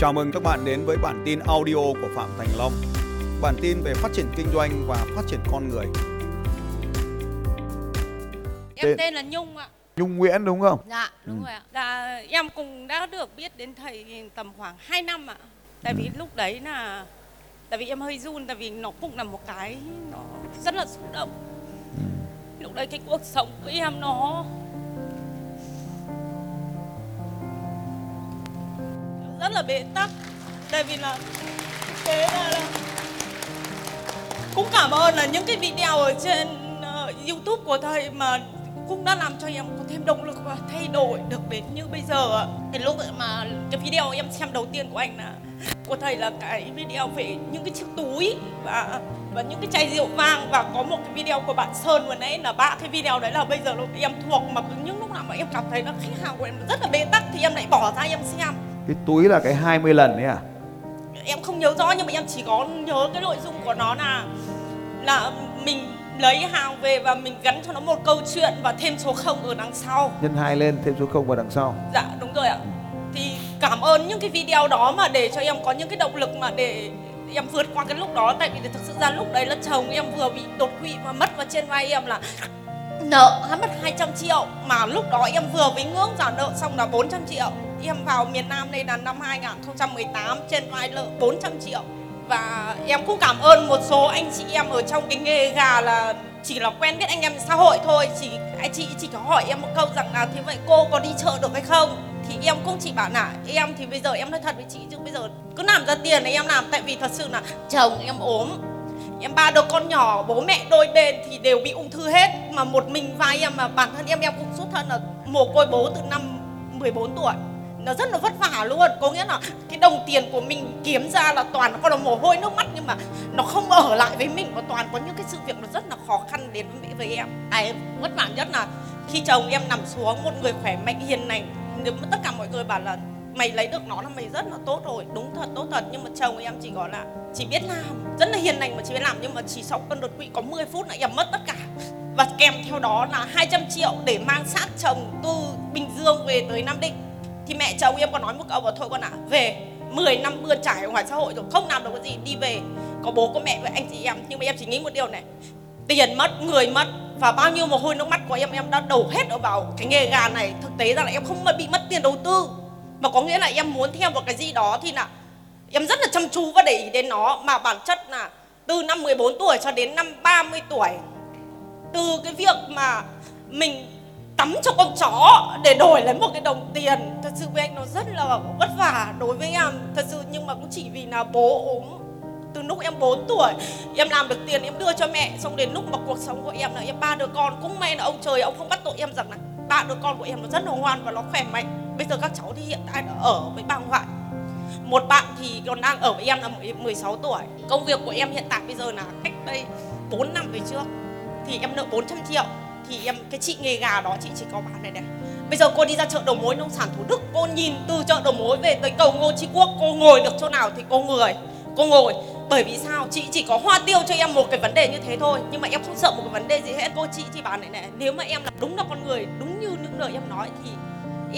Chào mừng các bạn đến với bản tin audio của Phạm Thành Long. Bản tin về phát triển kinh doanh và phát triển con người. Em tên là Nhung ạ. Nhung Nguyễn đúng không? Dạ, đúng rồi ạ. Là em cũng đã được biết đến thầy tầm khoảng 2 năm ạ. Tại vì lúc đấy là em hơi run, tại vì nó cũng là một cái nó rất là xúc động. Lúc đấy cái cuộc sống của em nó rất là bế tắc, tại vì là cũng cảm ơn là những cái video ở trên YouTube của thầy mà cũng đã làm cho em có thêm động lực và thay đổi được đến như bây giờ. Cái lúc mà cái video em xem đầu tiên của anh là của thầy là cái video về những cái chiếc túi và những cái chai rượu vang, và có một cái video của bạn Sơn vừa nãy là ba cái video đấy là bây giờ em thuộc, mà những lúc nào mà em cảm thấy là khách hàng của em rất là bế tắc thì em lại bỏ ra em xem. Cái túi là cái 20 lần đấy à? Em không nhớ rõ nhưng mà em chỉ có nhớ cái nội dung của nó là mình lấy hàng về và mình gắn cho nó một câu chuyện và thêm số 0 ở đằng sau. Nhân 2 lên, thêm số 0 vào đằng sau. Dạ đúng rồi ạ. Thì cảm ơn những cái video đó mà để cho em có những cái động lực mà để em vượt qua cái lúc đó. Tại vì thực sự ra lúc đấy là chồng em vừa bị đột quỵ và mất vào trên vai em là nợ, hắn mất 200 triệu. Mà lúc đó em vừa với ngưỡng giả nợ xong là 400 triệu. Em vào miền Nam đây là năm 2018 trên vai nợ 400 triệu. Và em cũng cảm ơn một số anh chị em ở trong cái nghề gà là chỉ là quen biết anh em xã hội thôi. Anh chị chỉ có hỏi em một câu rằng là thế vậy cô có đi chợ được hay không? Thì em cũng chỉ bảo là em thì bây giờ em nói thật với chị chứ bây giờ cứ làm ra tiền thì em làm. Tại vì thật sự là chồng em ốm, em ba đứa con nhỏ, bố mẹ đôi bên thì đều bị ung thư hết. Mà một mình vai em mà bản thân em cũng xuất thân là mồ côi bố từ năm 14 tuổi. Nó rất là vất vả luôn, có nghĩa là cái đồng tiền của mình kiếm ra là toàn nó còn là mồ hôi nước mắt, nhưng mà nó không ở lại với mình, mà toàn có những cái sự việc nó rất là khó khăn đến với em. Em vất vả nhất là khi chồng em nằm xuống, một người khỏe mạnh hiền lành, tất cả mọi người bảo là mày lấy được nó là mày rất là tốt rồi, đúng thật tốt thật, nhưng mà chồng em chỉ gọi là chỉ biết làm, rất là hiền lành mà chỉ biết làm, nhưng mà chỉ sau cơn đột quỵ có 10 phút là em mất tất cả. Và kèm theo đó là 200 triệu để mang xác chồng từ Bình Dương về tới Nam Định. Thì mẹ chồng em còn nói một câu bảo thôi con ạ, về 10 năm bươn trải ở ngoài xã hội rồi không làm được cái gì, đi về có bố có mẹ với anh chị em. Nhưng mà em chỉ nghĩ một điều này, tiền mất, người mất và bao nhiêu mồ hôi nước mắt của em đã đổ hết ở vào cái nghề gà này. Thực tế ra là em không bị mất tiền đầu tư, mà có nghĩa là em muốn theo một cái gì đó thì là em rất là chăm chú và để ý đến nó. Mà bản chất là từ năm 14 tuổi cho đến năm 30 tuổi, từ cái việc mà mình tắm cho con chó để đổi lấy một cái đồng tiền, thật sự với anh nó rất là vất vả đối với em, thật sự. Nhưng mà cũng chỉ vì là bố ốm từ lúc em 4 tuổi, em làm được tiền em đưa cho mẹ, xong đến lúc mà cuộc sống của em là em ba đứa con, cũng may là ông trời ông không bắt tội em rằng là ba đứa con của em nó rất là ngoan và nó khỏe mạnh. Bây giờ các cháu thì hiện tại ở với bà ngoại, một bạn thì còn đang ở với em là 16 tuổi. Công việc của em hiện tại bây giờ là cách đây 4 năm về trước thì em nợ 400 triệu. Thì em, cái chị nghề gà đó chị chỉ có bán này này, bây giờ cô đi ra chợ đầu mối nông sản Thủ Đức, cô nhìn từ chợ đầu mối về tới cầu Ngô Chí Quốc, cô ngồi được chỗ nào thì cô ngồi. Bởi vì sao? Chị chỉ có hoa tiêu cho em một cái vấn đề như thế thôi, nhưng mà em không sợ một cái vấn đề gì hết. Cô chị chỉ bán này này, nếu mà em là đúng là con người, đúng như những lời em nói thì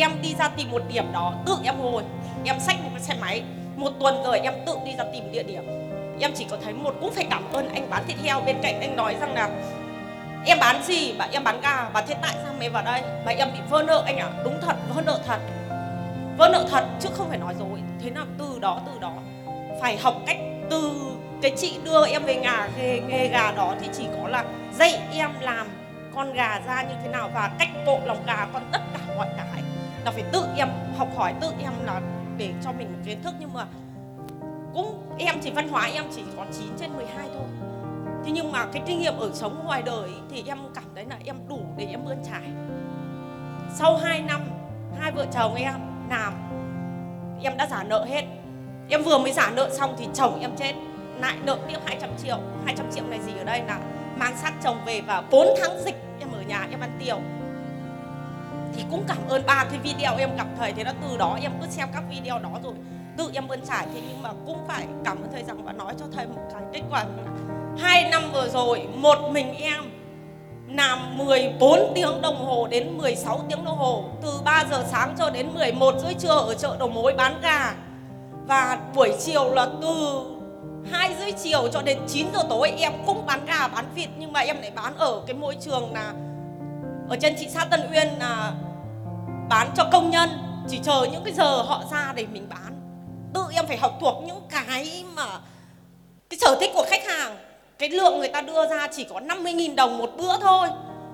em đi ra tìm một điểm đó, tự em ngồi, em xách một cái xe máy. Một tuần rồi em tự đi ra tìm địa điểm. Em chỉ có thấy một, cũng phải cảm ơn anh bán thịt heo bên cạnh, anh nói rằng là em bán gì? Bà em bán gà. Bà thế tại sao mày vào đây? Bà em bị vỡ nợ anh ạ. À? Đúng thật, vỡ nợ thật chứ không phải nói dối. Thế nào từ đó phải học cách, từ cái chị đưa em về nghề gà đó thì chỉ có là dạy em làm con gà ra như thế nào và cách bộ lòng gà con, tất cả mọi cái là phải tự em học hỏi, tự em là để cho mình một kiến thức. Nhưng mà cũng em chỉ văn hóa em chỉ có 9/12 thôi. Thế nhưng mà cái kinh nghiệm ở sống ngoài đời thì em cảm thấy là em đủ để em bươn trải. Sau 2 năm, hai vợ chồng em làm, em đã giả nợ hết. Em vừa mới giả nợ xong thì chồng em chết, lại nợ tiếp 200 triệu. 200 triệu này gì ở đây là mang xác chồng về và 4 tháng dịch em ở nhà em ăn tiêu. Thì cũng cảm ơn ba cái video em gặp thầy, thế đó từ đó em cứ xem các video đó rồi tự em bươn trải. Thế nhưng mà cũng phải cảm ơn thầy rằng và nói cho thầy một cái kết quả. 2 năm vừa rồi, một mình em làm 14 tiếng đồng hồ đến 16 tiếng đồng hồ, từ 3 giờ sáng cho đến 11 rưỡi trưa ở chợ đầu mối bán gà. Và buổi chiều là từ 2 rưỡi chiều cho đến 9 giờ tối em cũng bán gà bán vịt, nhưng mà em lại bán ở cái môi trường là ở trên thị xã Tân Uyên, là bán cho công nhân, chỉ chờ những cái giờ họ ra để mình bán. Tự em phải học thuộc những cái mà cái sở thích của khách hàng. Cái lượng người ta đưa ra chỉ có 50.000 đồng một bữa thôi.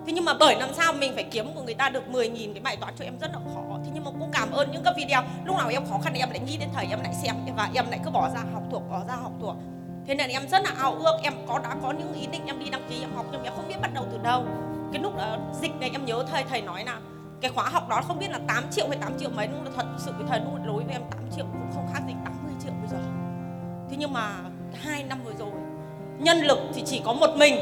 Thế nhưng mà bởi làm sao mình phải kiếm của người ta được 10.000, cái bài toán cho em rất là khó. Thế nhưng mà cũng cảm ơn những cái video. Lúc nào em khó khăn em lại nghĩ đến thầy, em lại xem và em lại cứ bỏ ra học thuộc, bỏ ra học thuộc. Thế nên em rất là ao ước, em đã có những ý định em đi đăng ký em học nhưng em không biết bắt đầu từ đâu. Cái lúc đó dịch này em nhớ thầy nói là cái khóa học đó không biết là 8 triệu hay 8 triệu mấy, đúng là thật sự cái thầy luôn đối với em 8 triệu cũng không khác gì 80 triệu bây giờ. Thế nhưng mà 2 năm vừa rồi nhân lực thì chỉ có một mình,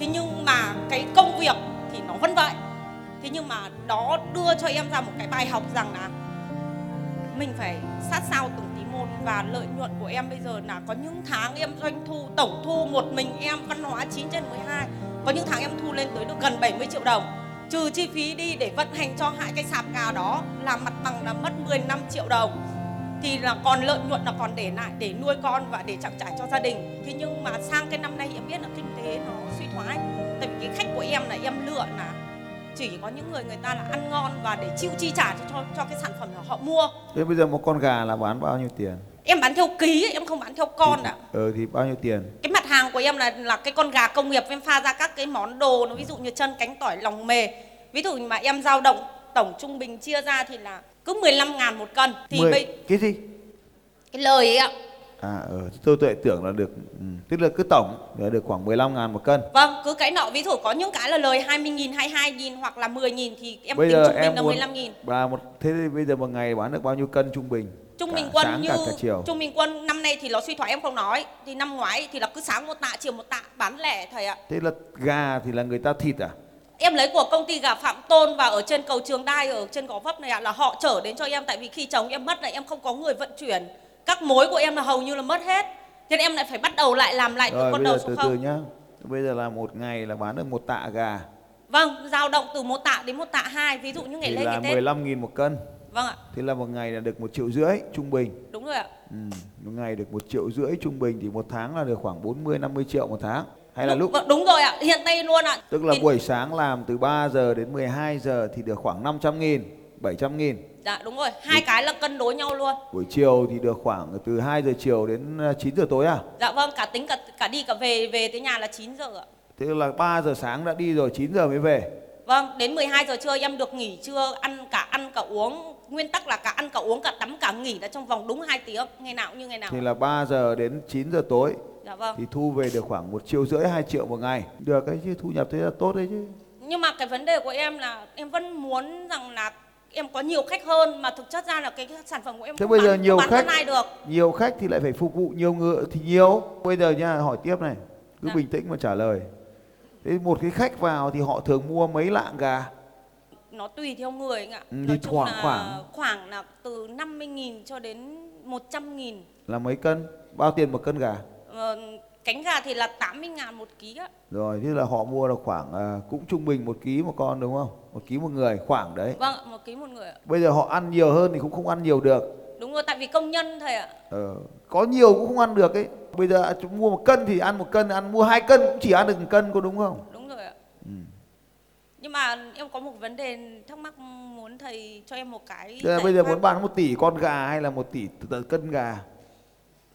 thế nhưng mà cái công việc thì nó vẫn vậy. Thế nhưng mà đó đưa cho em ra một cái bài học rằng là mình phải sát sao từng tí một. Và lợi nhuận của em bây giờ là có những tháng em doanh thu, tổng thu một mình em văn hóa 9/12, có những tháng em thu lên tới được gần 70 triệu đồng. Trừ chi phí đi để vận hành cho hai cái sạp gà đó là mặt bằng là mất 15 triệu đồng. Thì là còn lợi nhuận là còn để lại để nuôi con và để trang trải cho gia đình. Thế nhưng mà sang cái năm nay em biết là kinh tế nó suy thoái. Tại vì cái khách của em là em lựa là chỉ có những người người ta là ăn ngon và để chịu chi trả cho cái sản phẩm mà họ mua. Thế bây giờ một con gà là bán bao nhiêu tiền? Em bán theo ký, em không bán theo con ạ. Thì bao nhiêu tiền? Cái mặt hàng của em là cái con gà công nghiệp, em pha ra các cái món đồ nó ví dụ như chân cánh tỏi lòng mề. Ví dụ mà em giao động tổng trung bình chia ra thì là cứ 15.000 một cân thì cái gì? Cái lời ấy ạ. Tôi tưởng là được, tức là cứ tổng là được khoảng 15.000 một cân. Vâng, cứ cái nọ ví dụ có những cái là lời 20.000, 22.000 hoặc là 10.000 thì em bây tính trung bình là 15.000. Và thế thì bây giờ một ngày bán được bao nhiêu cân trung bình? Trung bình quân như trung bình quân năm nay thì nó suy thoái em không nói, thì năm ngoái thì là cứ sáng một tạ chiều một tạ bán lẻ thầy ạ. Thế là gà thì là người ta thịt à? Em lấy của công ty gà Phạm Tôn và ở trên cầu Trường Đai ở trên Gò Vấp này ạ, là họ chở đến cho em. Tại vì khi chồng em mất là em không có người vận chuyển, các mối của em là hầu như là mất hết, nên em lại phải bắt đầu lại làm lại từ con đầu số 0. Từ từ nhá, bây giờ là một ngày là bán được một tạ gà. Vâng, dao động từ 1 tạ đến 1 tạ 2, ví dụ như ngày lễ ngày Tết. Thì là 15.000 một cân. Vâng ạ. Thế là một ngày là được 1,5 triệu trung bình. Đúng rồi ạ. Một ngày được 1,5 triệu trung bình thì một tháng là được khoảng 40-50 triệu một tháng. Hay là đúng rồi ạ, hiện nay luôn ạ. Tức là buổi sáng làm từ 3 giờ đến 12 giờ thì được khoảng 500.000, 700.000. Dạ đúng rồi, hai cái là cân đối nhau luôn. Buổi chiều thì được khoảng từ 2 giờ chiều đến 9 giờ tối à? Dạ vâng, cả tính cả đi cả về tới nhà là 9 giờ ạ. Thế là 3 giờ sáng đã đi rồi, 9 giờ mới về. Vâng, đến 12 giờ trưa em được nghỉ trưa, ăn cả uống. Nguyên tắc là cả ăn cả uống cả tắm cả nghỉ là trong vòng đúng 2 tiếng, ngày nào cũng như ngày nào. Thì là 3 giờ đến 9 giờ tối. Dạ vâng. Thì thu về được khoảng 1,5 triệu, 2 triệu một ngày. Được cái chứ, thu nhập thế là tốt đấy chứ. Nhưng mà cái vấn đề của em là em vẫn muốn rằng là em có nhiều khách hơn, mà thực chất ra là cái sản phẩm của em thế bây giờ nhiều khách ai được. Nhiều khách thì lại phải phục vụ nhiều người thì nhiều. Bây giờ nha, hỏi tiếp này, cứ bình tĩnh mà trả lời. Thế một cái khách vào thì họ thường mua mấy lạng gà? Nó tùy theo người anh ạ. Nói chung khoảng, là khoảng là từ 50.000 cho đến 100.000. Là mấy cân? Bao tiền một cân gà? Cánh gà thì là 80.000 một ký ạ. Rồi, thế là họ mua là khoảng cũng trung bình 1 ký một con đúng không? 1 ký một người khoảng đấy. Vâng ạ, 1 ký một người ạ. Bây giờ họ ăn nhiều hơn thì cũng không ăn nhiều được. Đúng rồi, tại vì công nhân thầy ạ. Có nhiều cũng không ăn được ấy. Bây giờ chúng mua 1 cân thì ăn 1 cân, ăn mua 2 cân cũng chỉ ăn được 1 cân, có đúng không? Đúng rồi ạ. Nhưng mà em có một vấn đề thắc mắc muốn thầy cho em một cái. Bây giờ muốn bán 1 tỷ con gà hay là 1 tỷ cân gà?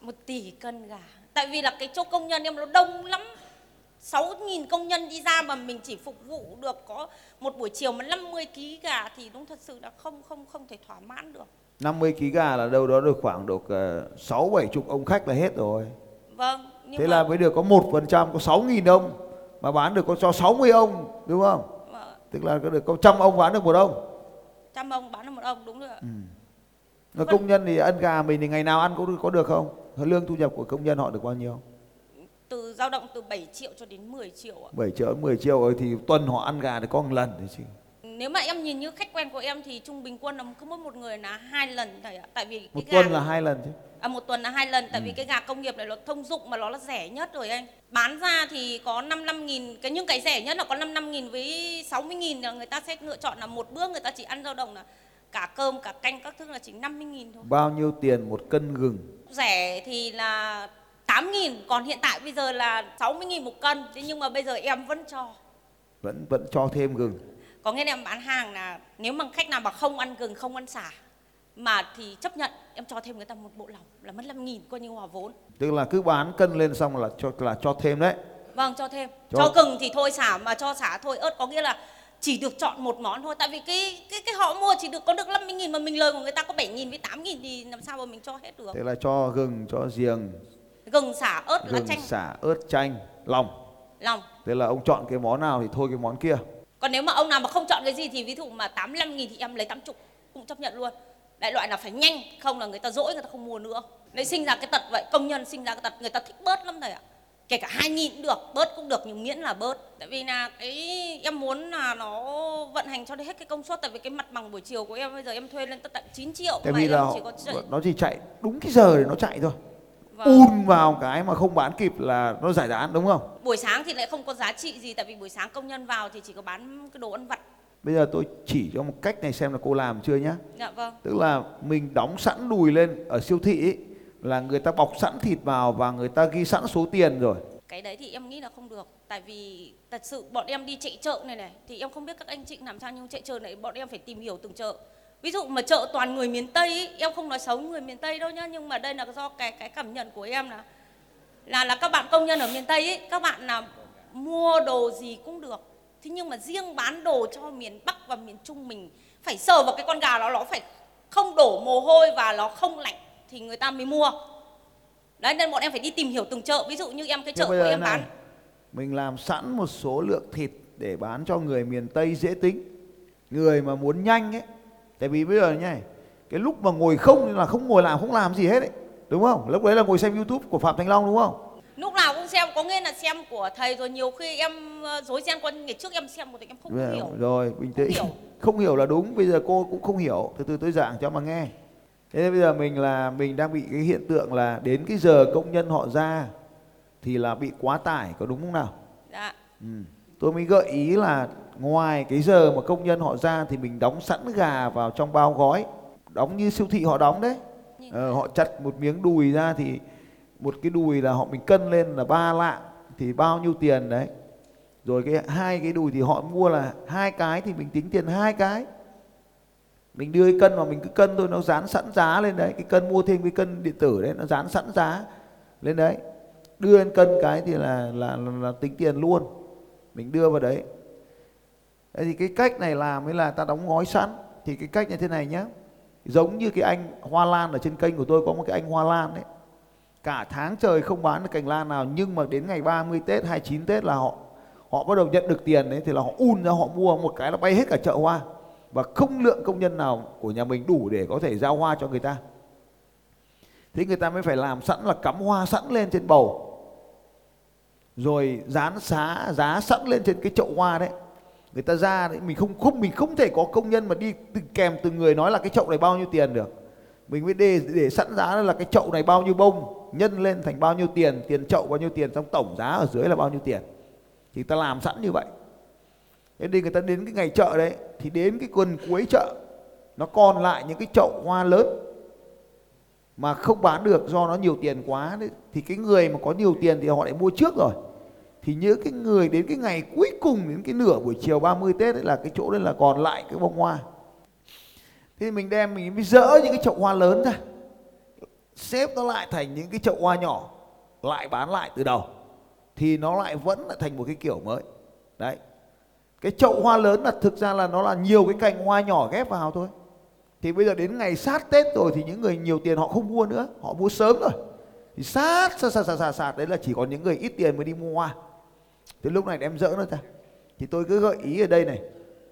1 tỷ cân gà. Tại vì là cái chỗ công nhân em nó đông lắm, 6.000 công nhân đi ra mà mình chỉ phục vụ được có một buổi chiều mà 50 kg gà thì đúng thật sự là không thể thỏa mãn được. 50 kg gà là đâu đó được khoảng độ 60-70 ông khách là hết rồi. Vâng. Nhưng thế mà... là mới được có 1%, có 6.000 ông mà bán được có cho 60 ông đúng không? Vâng. Tức là được có 100 ông bán được 1 ông. 100 ông bán được 1 ông đúng rồi ạ. Công nhân thì ăn gà mình thì ngày nào ăn có được không? Lương thu nhập của công nhân họ được bao nhiêu? Từ dao động từ 7 triệu cho đến 10 triệu ạ. 7 triệu đến 10 triệu rồi thì tuần họ ăn gà thì có 1 lần đấy chứ. Nếu mà em nhìn như khách quen của em thì trung bình quân là cứ mỗi một người là 2 lần thầy ạ. Tại vì một cái tuần là 2 lần chứ. Một tuần là 2 lần, tại vì cái gà công nghiệp này nó thông dụng mà nó là rẻ nhất rồi anh. Bán ra thì có 55.000, nhưng cái rẻ nhất là có 55.000 với 60.000 là người ta sẽ lựa chọn là một bữa người ta chỉ ăn dao động là cả cơm, cả canh, các thứ là chỉ 50.000 thôi. Bao nhiêu tiền một cân gừng? Rẻ thì là 8.000, còn hiện tại bây giờ là 60.000 một cân. Thế nhưng mà bây giờ em vẫn cho. Vẫn cho thêm gừng. Có nghĩa là em bán hàng là nếu mà khách nào mà không ăn gừng, không ăn sả mà thì chấp nhận, em cho thêm người ta một bộ lòng là mất 5.000, coi như hòa vốn. Tức là cứ bán cân lên xong là cho thêm đấy. Vâng, cho thêm. Cho gừng thì thôi, sả mà cho sả thôi, ớt, có nghĩa là chỉ được chọn một món thôi. Tại vì cái họ mua chỉ được có được 50.000 mà mình lời của người ta có 7.000 với 8.000 thì làm sao mà mình cho hết được. Thế là cho gừng, cho giềng. Gừng, sả, ớt, lá chanh. Gừng, sả, ớt, chanh, lòng. Thế là ông chọn cái món nào thì thôi cái món kia. Còn nếu mà ông nào mà không chọn cái gì thì ví dụ mà 85.000 thì em lấy 80 cũng chấp nhận luôn. Đại loại là phải nhanh, không là người ta dỗi, người ta không mua nữa. Đấy, sinh ra cái tật vậy, công nhân sinh ra cái tật người ta thích bớt lắm thầy ạ. Kể cả 2.000 cũng được, bớt cũng được nhưng miễn là bớt. Tại vì là cái em muốn là nó vận hành cho đến hết cái công suất. Tại vì cái mặt bằng buổi chiều của em bây giờ em thuê lên tận 9 triệu. Tại vì là nó chỉ chạy đúng cái giờ để nó chạy thôi. Un vào cái mà không bán kịp là nó giải tán, đúng không? Buổi sáng thì lại không có giá trị gì. Tại vì buổi sáng công nhân vào thì chỉ có bán cái đồ ăn vặt. Bây giờ tôi chỉ cho một cách này xem là cô làm chưa nhá. Dạ vâng. Tức là mình đóng sẵn đùi lên ở siêu thị ấy, là người ta bọc sẵn thịt vào và người ta ghi sẵn số tiền rồi. Cái đấy thì em nghĩ là không được. Tại vì thật sự bọn em đi chạy chợ này thì em không biết các anh chị làm sao, nhưng chạy chợ này bọn em phải tìm hiểu từng chợ. Ví dụ mà chợ toàn người miền Tây ấy, em không nói xấu người miền Tây đâu nhá, nhưng mà đây là do cái cảm nhận của em là các bạn công nhân ở miền Tây ấy, các bạn là mua đồ gì cũng được. Thế nhưng mà riêng bán đồ cho miền Bắc và miền Trung mình phải sờ vào cái con gà nó phải không đổ mồ hôi và nó không lạnh thì người ta mới mua. Đấy nên bọn em phải đi tìm hiểu từng chợ. Ví dụ như em cái chợ của em này, bán mình làm sẵn một số lượng thịt để bán cho người miền Tây dễ tính, người mà muốn nhanh ấy. Tại vì bây giờ nhá, cái lúc mà ngồi không là không ngồi làm, không làm gì hết ấy, đúng không? Lúc đấy là ngồi xem YouTube của Phạm Thành Long, đúng không? Lúc nào cũng xem, có nghĩa là xem của thầy rồi nhiều khi em rối ren qua. Ngày trước em xem một thì em không hiểu. Rồi, bình tĩnh. Không hiểu là đúng, bây giờ cô cũng không hiểu. Từ từ tôi giảng cho mà nghe. Thế nên bây giờ mình đang bị cái hiện tượng là đến cái giờ công nhân họ ra thì là bị quá tải, có đúng không nào? Dạ. Tôi mới gợi ý là ngoài cái giờ mà công nhân họ ra thì mình đóng sẵn gà vào trong bao gói, đóng như siêu thị họ đóng đấy. Họ chặt một miếng đùi ra thì một cái đùi là mình cân lên là 3 lạng thì bao nhiêu tiền đấy. Rồi hai cái đùi thì họ mua là 2 cái thì mình tính tiền 2 cái. Mình đưa cái cân vào mình cứ cân thôi, nó dán sẵn giá lên đấy. Cái cân mua thêm cái cân điện tử đấy, nó dán sẵn giá lên đấy. Đưa lên cân cái thì là tính tiền luôn. Mình đưa vào đấy. Đấy thì cái cách này làm mới là ta đóng gói sẵn. Thì cái cách như thế này nhá, giống như cái anh Hoa Lan ở trên kênh của tôi, có một cái anh Hoa Lan đấy, cả tháng trời không bán được cành lan nào, nhưng mà đến ngày 30 Tết, 29 Tết là họ bắt đầu nhận được tiền đấy. Thì là họ un ra họ mua một cái là bay hết cả chợ hoa. Và không lượng công nhân nào của nhà mình đủ để có thể giao hoa cho người ta. Thế người ta mới phải làm sẵn là cắm hoa sẵn lên trên bầu, rồi dán giá sẵn lên trên cái chậu hoa đấy. Người ta ra đấy, mình không thể có công nhân mà đi kèm từng người nói là cái chậu này bao nhiêu tiền được. Mình mới để sẵn giá là cái chậu này bao nhiêu bông, nhân lên thành bao nhiêu tiền, tiền chậu bao nhiêu tiền, xong tổng giá ở dưới là bao nhiêu tiền. Thì ta làm sẵn như vậy. Thế nên người ta đến cái ngày chợ đấy, thì đến cái quần cuối chợ nó còn lại những cái chậu hoa lớn mà không bán được do nó nhiều tiền quá đấy. Thì cái người mà có nhiều tiền thì họ lại mua trước rồi. Thì những cái người đến cái ngày cuối cùng, đến cái nửa buổi chiều 30 Tết đấy, là cái chỗ đấy là còn lại cái bông hoa. Thế mình mới dỡ những cái chậu hoa lớn ra, xếp nó lại thành những cái chậu hoa nhỏ, lại bán lại từ đầu. Thì nó lại vẫn là thành một cái kiểu mới. Đấy. Cái chậu hoa lớn là thực ra là nó là nhiều cái cành hoa nhỏ ghép vào thôi. Thì bây giờ đến ngày sát Tết rồi thì những người nhiều tiền họ không mua nữa, họ mua sớm rồi. Thì sát đấy là chỉ còn những người ít tiền mới đi mua hoa. Thế lúc này em dỡ nó ra. Thì tôi cứ gợi ý ở đây này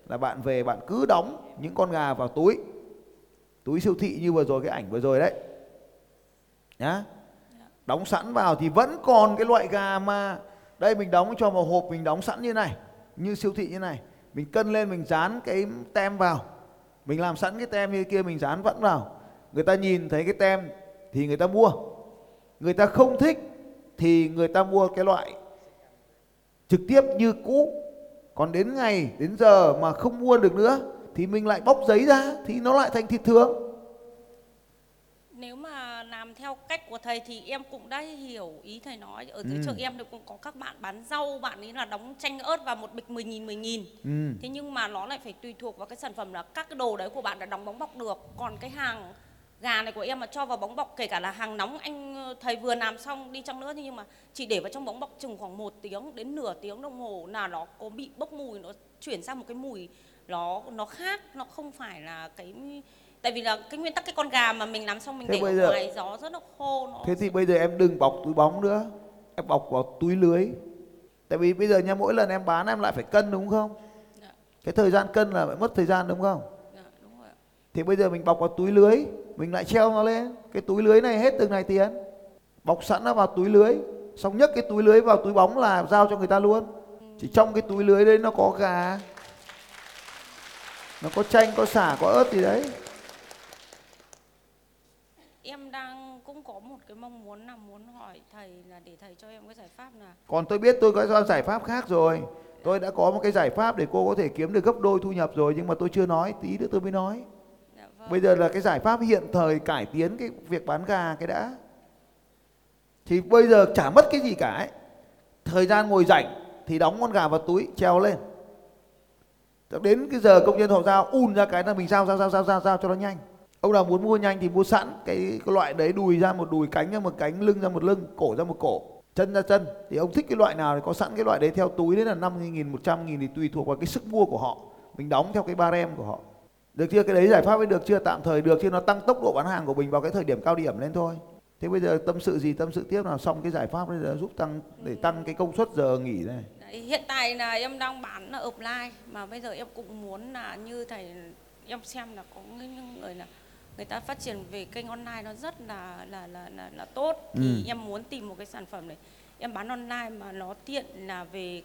là bạn về bạn cứ đóng những con gà vào túi siêu thị như vừa rồi, cái ảnh vừa rồi đấy nhá. Đóng sẵn vào thì vẫn còn cái loại gà mà đây mình đóng cho vào hộp, mình đóng sẵn như này, như siêu thị như này. Mình cân lên, mình dán cái tem vào, mình làm sẵn cái tem như kia, mình dán vẫn vào. Người ta nhìn thấy cái tem thì người ta mua. Người ta không thích thì người ta mua cái loại trực tiếp như cũ. Còn đến giờ mà không mua được nữa thì mình lại bóc giấy ra thì nó lại thành thịt thường. Nếu mà làm theo cách của thầy thì em cũng đã hiểu ý thầy nói. Ở dưới chợ em cũng có các bạn bán rau, bạn ấy là đóng chanh ớt vào một bịch 10.000. Thế nhưng mà nó lại phải tùy thuộc vào cái sản phẩm là các cái đồ đấy của bạn đã đóng bóng bọc được. Còn cái hàng gà này của em mà cho vào bóng bọc, kể cả là hàng nóng anh thầy vừa làm xong đi chăng nữa, nhưng mà chỉ để vào trong bóng bọc chừng khoảng 1 tiếng đến nửa tiếng đồng hồ là nó có bị bốc mùi, nó chuyển sang một cái mùi nó khác, nó không phải là cái... Tại vì là cái nguyên tắc cái con gà mà mình làm xong mình để ngoài gió rất là khô nó... Thế thì bây giờ em đừng bọc túi bóng nữa, em bọc vào túi lưới. Tại vì bây giờ nha, mỗi lần em bán em lại phải cân đúng không? Dạ. Cái thời gian cân là phải mất thời gian đúng không? Dạ, đúng rồi. Thì bây giờ mình bọc vào túi lưới, mình lại treo nó lên. Cái túi lưới này hết từng này tiền, bọc sẵn nó vào túi lưới, xong nhấc cái túi lưới vào túi bóng là giao cho người ta luôn. Chỉ trong cái túi lưới đấy nó có gà, nó có chanh, có sả, có ớt gì đấy. Em đang cũng có một cái mong muốn là muốn hỏi thầy là để thầy cho em cái giải pháp là... Còn tôi biết tôi có giải pháp khác rồi. Tôi đã có một cái giải pháp để cô có thể kiếm được gấp đôi thu nhập rồi, nhưng mà tôi chưa nói, tí nữa tôi mới nói. Dạ, vâng. Bây giờ là cái giải pháp hiện thời cải tiến cái việc bán gà cái đã. Thì bây giờ chả mất cái gì cả ấy. Thời gian ngồi rảnh thì đóng con gà vào túi, treo lên. Đến cái giờ công nhân họ giao, ùn ra cái là mình giao cho nó nhanh. Ông nào muốn mua nhanh thì mua sẵn cái loại đấy, đùi ra một đùi, cánh ra một cánh, lưng ra một lưng, cổ ra một cổ, chân ra chân. Thì ông thích cái loại nào thì có sẵn cái loại đấy theo túi, đấy là 50.000, 100.000 thì tùy thuộc vào cái sức mua của họ. Mình đóng theo cái barem của họ. Được chưa? Cái đấy giải pháp ấy được chưa? Tạm thời được chứ, nó tăng tốc độ bán hàng của mình vào cái thời điểm cao điểm lên thôi. Thế bây giờ tâm sự gì tâm sự tiếp nào, xong cái giải pháp đấy là giúp tăng để tăng cái công suất giờ nghỉ này. Hiện tại là em đang bán là offline, mà bây giờ em cũng muốn là như thầy, em xem là có những người là người ta phát triển về kênh online nó rất là tốt, thì em muốn tìm một cái sản phẩm này em bán online mà nó tiện là về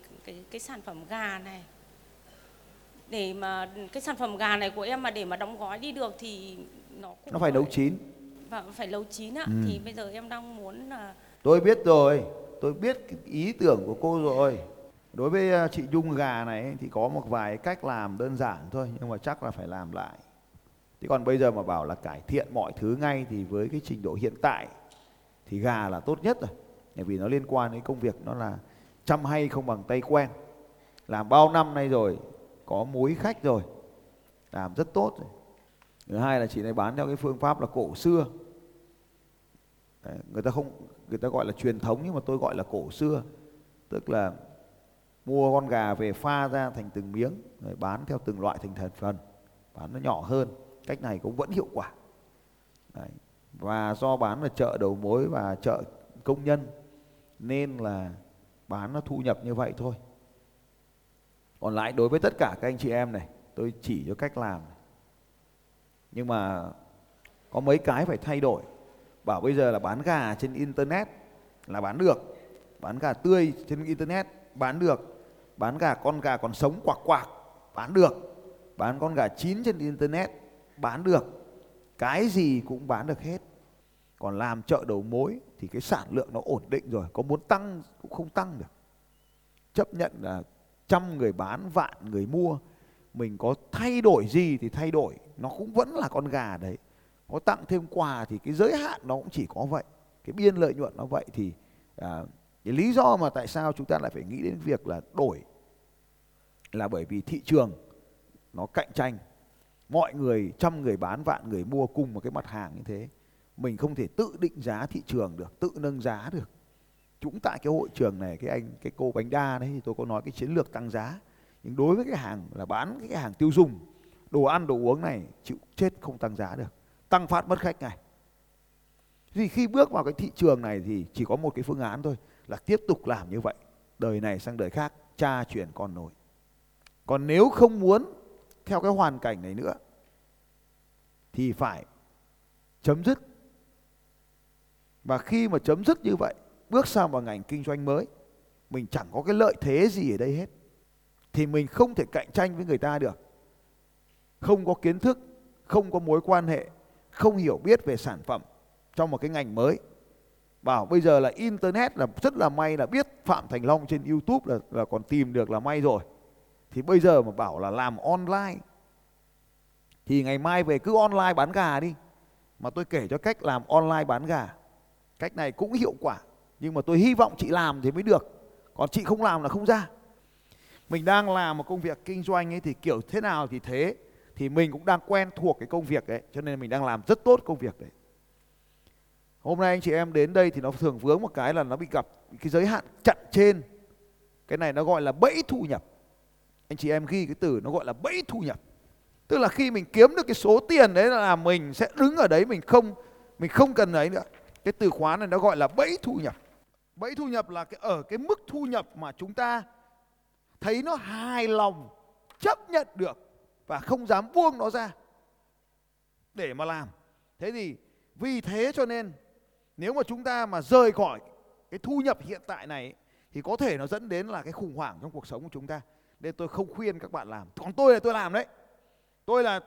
cái sản phẩm gà này, để mà cái sản phẩm gà này của em mà để mà đóng gói đi được thì nó phải nấu chín, và phải nấu chín ạ. Thì bây giờ em đang muốn là... Tôi biết rồi, tôi biết ý tưởng của cô rồi. Đối với chị Nhung, gà này thì có một vài cách làm đơn giản thôi, nhưng mà chắc là phải làm lại. Thế còn bây giờ mà bảo là cải thiện mọi thứ ngay thì với cái trình độ hiện tại thì gà là tốt nhất rồi. Bởi vì nó liên quan đến công việc, nó là chăm hay không bằng tay quen. Làm bao năm nay rồi, có mối khách rồi, làm rất tốt rồi. Thứ hai là chị này bán theo cái phương pháp là cổ xưa. Đấy, người ta gọi là truyền thống nhưng mà tôi gọi là cổ xưa. Tức là mua con gà về pha ra thành từng miếng rồi bán theo từng loại thành phần, bán nó nhỏ hơn. Cách này cũng vẫn hiệu quả. Đấy. Và do bán là chợ đầu mối và chợ công nhân nên là bán nó thu nhập như vậy thôi. Còn lại đối với tất cả các anh chị em này, tôi chỉ cho cách làm. Nhưng mà có mấy cái phải thay đổi. Bảo bây giờ là bán gà trên internet là bán được, bán gà tươi trên internet bán được, bán gà con gà còn sống quạc quạc bán được, bán con gà chín trên internet bán được, cái gì cũng bán được hết. Còn làm chợ đầu mối thì cái sản lượng nó ổn định rồi, có muốn tăng cũng không tăng được. Chấp nhận là 100 người bán, vạn người mua, mình có thay đổi gì thì thay đổi, nó cũng vẫn là con gà đấy. Có tặng thêm quà thì cái giới hạn nó cũng chỉ có vậy, cái biên lợi nhuận nó vậy. Thì cái lý do mà tại sao chúng ta lại phải nghĩ đến việc là đổi là bởi vì thị trường nó cạnh tranh. Mọi người, 100 người bán, vạn người mua cùng một cái mặt hàng như thế. Mình không thể tự định giá thị trường được, tự nâng giá được. Chúng tại cái hội trường này, cái cô bánh đa đấy thì tôi có nói cái chiến lược tăng giá. Nhưng đối với cái hàng là bán cái hàng tiêu dùng, đồ ăn, đồ uống này, chịu chết không tăng giá được. Tăng phát mất khách này. Thì khi bước vào cái thị trường này thì chỉ có một cái phương án thôi, là tiếp tục làm như vậy. Đời này sang đời khác, cha truyền con nối. Còn nếu không muốn theo cái hoàn cảnh này nữa thì phải chấm dứt. Và khi mà chấm dứt như vậy, bước sang vào ngành kinh doanh mới, mình chẳng có cái lợi thế gì ở đây hết. Thì mình không thể cạnh tranh với người ta được. Không có kiến thức, không có mối quan hệ, không hiểu biết về sản phẩm trong một cái ngành mới. Bảo bây giờ là internet là rất là may, là biết Phạm Thành Long trên YouTube là còn tìm được là may rồi. Thì bây giờ mà bảo là làm online Thì ngày mai về cứ online bán gà đi. Mà tôi kể cho cách làm online bán gà. Cách này cũng hiệu quả, nhưng mà tôi hy vọng chị làm thì mới được. Còn chị không làm là không ra. Mình đang làm một công việc kinh doanh ấy thì kiểu thế nào thì thế. Thì mình cũng đang quen thuộc cái công việc đấy, cho nên mình đang làm rất tốt công việc đấy. Hôm nay anh chị em đến đây thì nó thường vướng một cái là nó bị gặp cái giới hạn chặn trên. Cái này nó gọi là bẫy thu nhập. Anh chị em ghi cái từ nó gọi là bẫy thu nhập. Tức là khi mình kiếm được cái số tiền đấy là mình sẽ đứng ở đấy, mình không cần ấy nữa. Cái từ khóa này nó gọi là bẫy thu nhập. Bẫy thu nhập là ở cái mức thu nhập mà chúng ta thấy nó hài lòng, chấp nhận được và không dám buông nó ra để mà làm. Thế thì vì thế cho nên nếu mà chúng ta mà rời khỏi cái thu nhập hiện tại này thì có thể nó dẫn đến là cái khủng hoảng trong cuộc sống của chúng ta. Nên tôi không khuyên các bạn làm. Còn tôi là tôi làm đấy.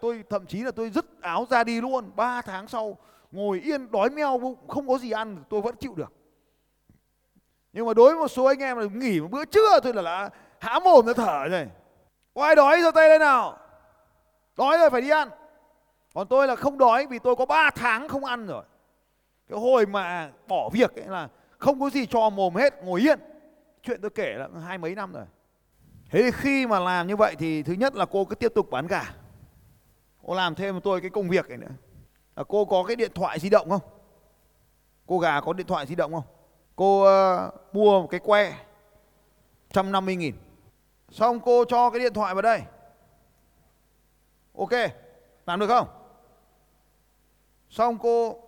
Tôi thậm chí là tôi dứt áo ra đi luôn. 3 tháng sau ngồi yên đói meo bụng không có gì ăn tôi vẫn chịu được. Nhưng mà đối với một số anh em là nghỉ một bữa trưa thôi là há mồm ra thở rồi. Ai đói giơ tay lên nào. Đói rồi phải đi ăn. Còn tôi là không đói vì tôi có 3 tháng không ăn rồi. Cái hồi mà bỏ việc ấy là không có gì cho mồm hết, ngồi yên. Chuyện tôi kể là 20 mấy năm rồi. Thế thì khi mà làm như vậy thì thứ nhất là cô cứ tiếp tục bán gà. Cô làm thêm với tôi cái công việc này nữa. Là cô có cái điện thoại di động không? Cô gà có điện thoại di động không? Cô mua một cái que 150.000. Xong cô cho cái điện thoại vào đây. Ok, làm được không? Xong cô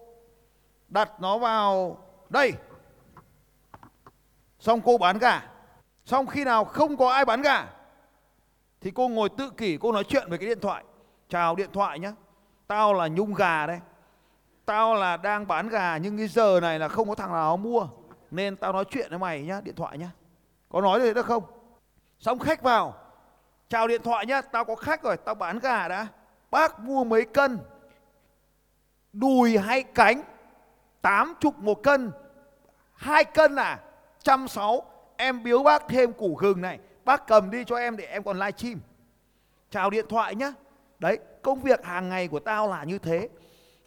đặt nó vào đây. Xong cô bán gà. Xong khi nào không có ai bán gà thì cô ngồi tự kỷ, cô nói chuyện với cái điện thoại. Chào điện thoại nhá, tao là Nhung gà đấy. Tao là đang bán gà nhưng cái giờ này là không có thằng nào mua, nên tao nói chuyện với mày nhá, điện thoại nhá. Có nói được không? Xong khách vào. Chào điện thoại nhá, tao có khách rồi, tao bán gà đã. Bác mua mấy cân? Đùi hay cánh? 80 một cân. 2 cân à? 160. Em biếu bác thêm củ gừng này. Bác cầm đi cho em để em còn live stream. Chào điện thoại nhá. Đấy, công việc hàng ngày của tao là như thế.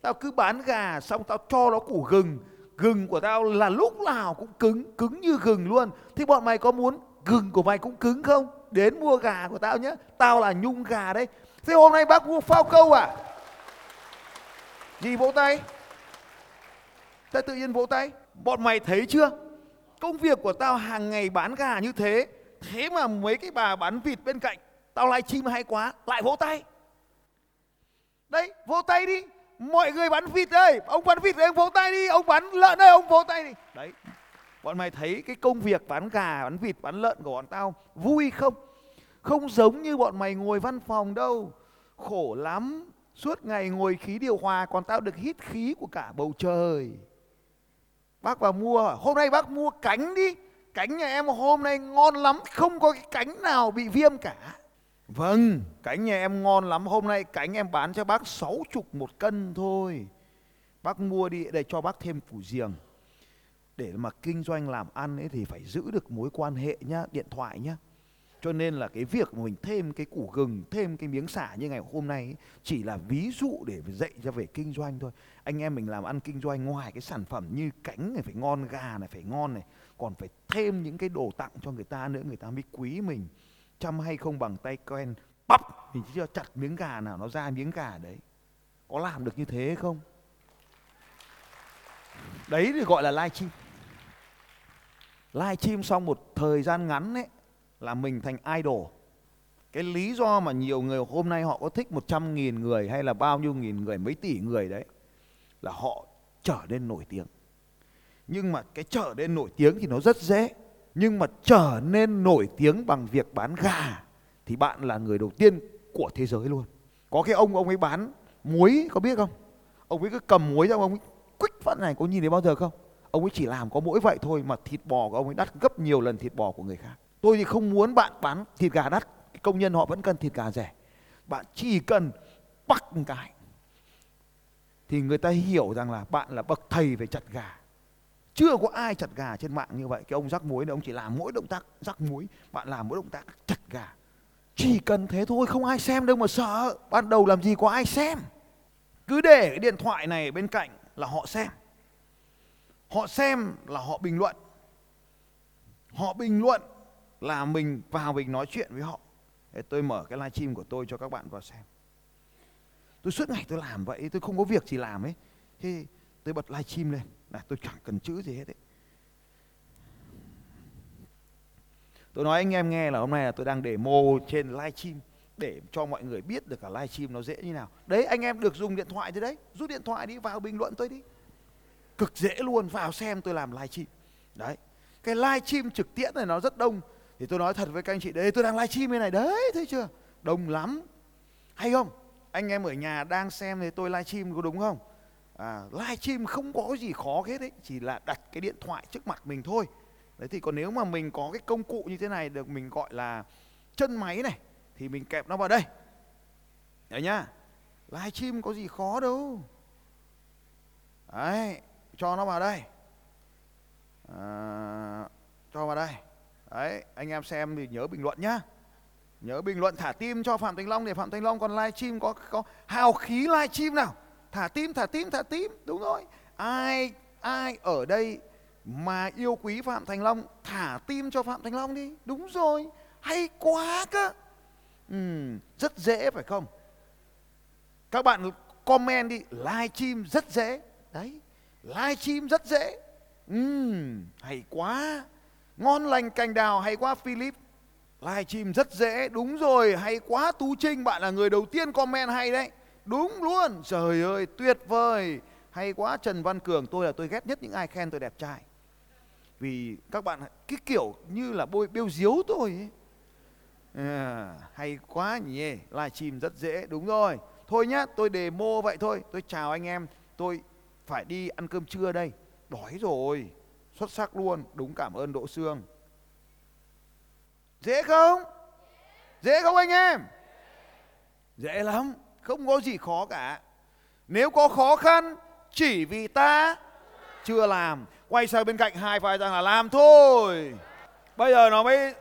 Tao cứ bán gà xong tao cho nó củ gừng. Gừng của tao là lúc nào cũng cứng, cứng như gừng luôn. Thì bọn mày có muốn gừng của mày cũng cứng không? Đến mua gà của tao nhé. Tao là Nhung gà đấy. Thế hôm nay bác mua phao câu à? Gì vỗ tay? Tao tự nhiên vỗ tay. Bọn mày thấy chưa? Công việc của tao hàng ngày bán gà như thế. Thế mà mấy cái bà bán vịt bên cạnh tao live stream hay quá, lại vỗ tay. Đấy, vỗ tay đi. Mọi người bán vịt ơi, ông bán vịt ơi, ông vỗ tay đi. Ông bán lợn ơi, ông vỗ tay đi. Đấy, bọn mày thấy cái công việc bán gà, bán vịt, bán lợn của bọn tao vui không? Không giống như bọn mày ngồi văn phòng đâu. Khổ lắm, suốt ngày ngồi khí điều hòa, còn tao được hít khí của cả bầu trời. Bác vào mua, hôm nay bác mua cánh đi. Cánh nhà em hôm nay ngon lắm, không có cái cánh nào bị viêm cả. Vâng, cánh nhà em ngon lắm, hôm nay cánh em bán cho bác 60 một cân thôi. Bác mua đi để cho bác thêm củ giềng. Để mà kinh doanh làm ăn ấy thì phải giữ được mối quan hệ nhá, điện thoại nhá. Cho nên là cái việc mình thêm cái củ gừng, thêm cái miếng sả như ngày hôm nay ấy, chỉ là ví dụ để dạy cho về kinh doanh thôi. Anh em mình làm ăn kinh doanh ngoài cái sản phẩm như cánh này phải ngon, gà này phải ngon này, còn phải thêm những cái đồ tặng cho người ta nữa, người ta mới quý mình. Chăm hay không bằng tay quen, bắp mình chỉ cho chặt miếng gà nào nó ra miếng gà đấy. Có làm được như thế không? Đấy thì gọi là live stream. Live stream xong một thời gian ngắn ấy là mình thành idol. Cái lý do mà nhiều người hôm nay họ có thích 100.000 người hay là bao nhiêu nghìn người, mấy tỷ người đấy, là họ trở nên nổi tiếng. Nhưng mà cái trở nên nổi tiếng thì nó rất dễ. Nhưng mà trở nên nổi tiếng bằng việc bán gà thì bạn là người đầu tiên của thế giới luôn. Có cái ông ấy bán muối, có biết không? Ông ấy cứ cầm muối ra, ông ấy quích phát này, có nhìn thấy bao giờ không? Ông ấy chỉ làm có mỗi vậy thôi mà thịt bò của ông ấy đắt gấp nhiều lần thịt bò của người khác. Tôi thì không muốn bạn bán thịt gà đắt, công nhân họ vẫn cần thịt gà rẻ. Bạn chỉ cần bắc một cái thì người ta hiểu rằng là bạn là bậc thầy về chặt gà. Chưa có ai chặt gà trên mạng như vậy. Cái ông rắc muối này ông chỉ làm mỗi động tác rắc muối, bạn làm mỗi động tác chặt gà. Chỉ cần thế thôi, không ai xem đâu mà sợ. Ban đầu làm gì có ai xem. Cứ để cái điện thoại này bên cạnh là họ xem. Họ xem là họ bình luận. Họ bình luận là mình vào mình nói chuyện với họ. Để tôi mở cái live stream của tôi cho các bạn vào xem. Tôi suốt ngày tôi làm vậy, tôi không có việc gì làm ấy. Thế tôi bật live stream lên, này, tôi chẳng cần chữ gì hết ấy. Tôi nói anh em nghe là hôm nay là tôi đang demo trên live stream để cho mọi người biết được cả live stream nó dễ như nào. Đấy, anh em được dùng điện thoại thế đấy, rút điện thoại đi, vào bình luận tôi đi. Cực dễ luôn, vào xem tôi làm live stream. Đấy, cái live stream trực tiễn này nó rất đông. Thì tôi nói thật với các anh chị, đấy tôi đang live stream bên này đấy, thấy chưa? Đông lắm, hay không? Anh em ở nhà đang xem thì tôi live stream có đúng không? Live stream không có gì khó hết ấy, chỉ là đặt cái điện thoại trước mặt mình thôi. Đấy, thì còn nếu mà mình có cái công cụ như thế này được mình gọi là chân máy này thì mình kẹp nó vào đây. Đấy nhá. Live stream có gì khó đâu. Đấy, cho nó vào đây. Cho vào đây. Đấy, anh em xem thì nhớ bình luận nhá. Nhớ bình luận thả tim cho Phạm Thành Long để Phạm Thành Long còn live stream có hào khí live stream nào. Thả tim, thả tim, thả tim. Đúng rồi. Ai ở đây mà yêu quý Phạm Thành Long thả tim cho Phạm Thành Long đi. Đúng rồi, hay quá cơ. Rất dễ phải không? Các bạn comment đi, live stream rất dễ. Đấy, live stream rất dễ. Hay quá. Ngon lành cành đào, hay quá Philip. Live stream rất dễ, đúng rồi, hay quá Tú Trinh, bạn là người đầu tiên comment hay đấy. Đúng luôn, trời ơi, tuyệt vời. Hay quá Trần Văn Cường, tôi ghét nhất những ai khen tôi đẹp trai. Vì các bạn cái kiểu như là bêu diếu tôi ấy. Hay quá nhỉ, live stream rất dễ, đúng rồi. Thôi nhá, tôi demo vậy thôi, tôi chào anh em, tôi phải đi ăn cơm trưa đây. Đói rồi, xuất sắc luôn, đúng cảm ơn Đỗ Sương. Dễ không? Dễ không anh em? Dễ lắm, không có gì khó cả. Nếu có khó khăn chỉ vì ta chưa làm. Quay sang bên cạnh hai vai rằng là làm thôi. Bây giờ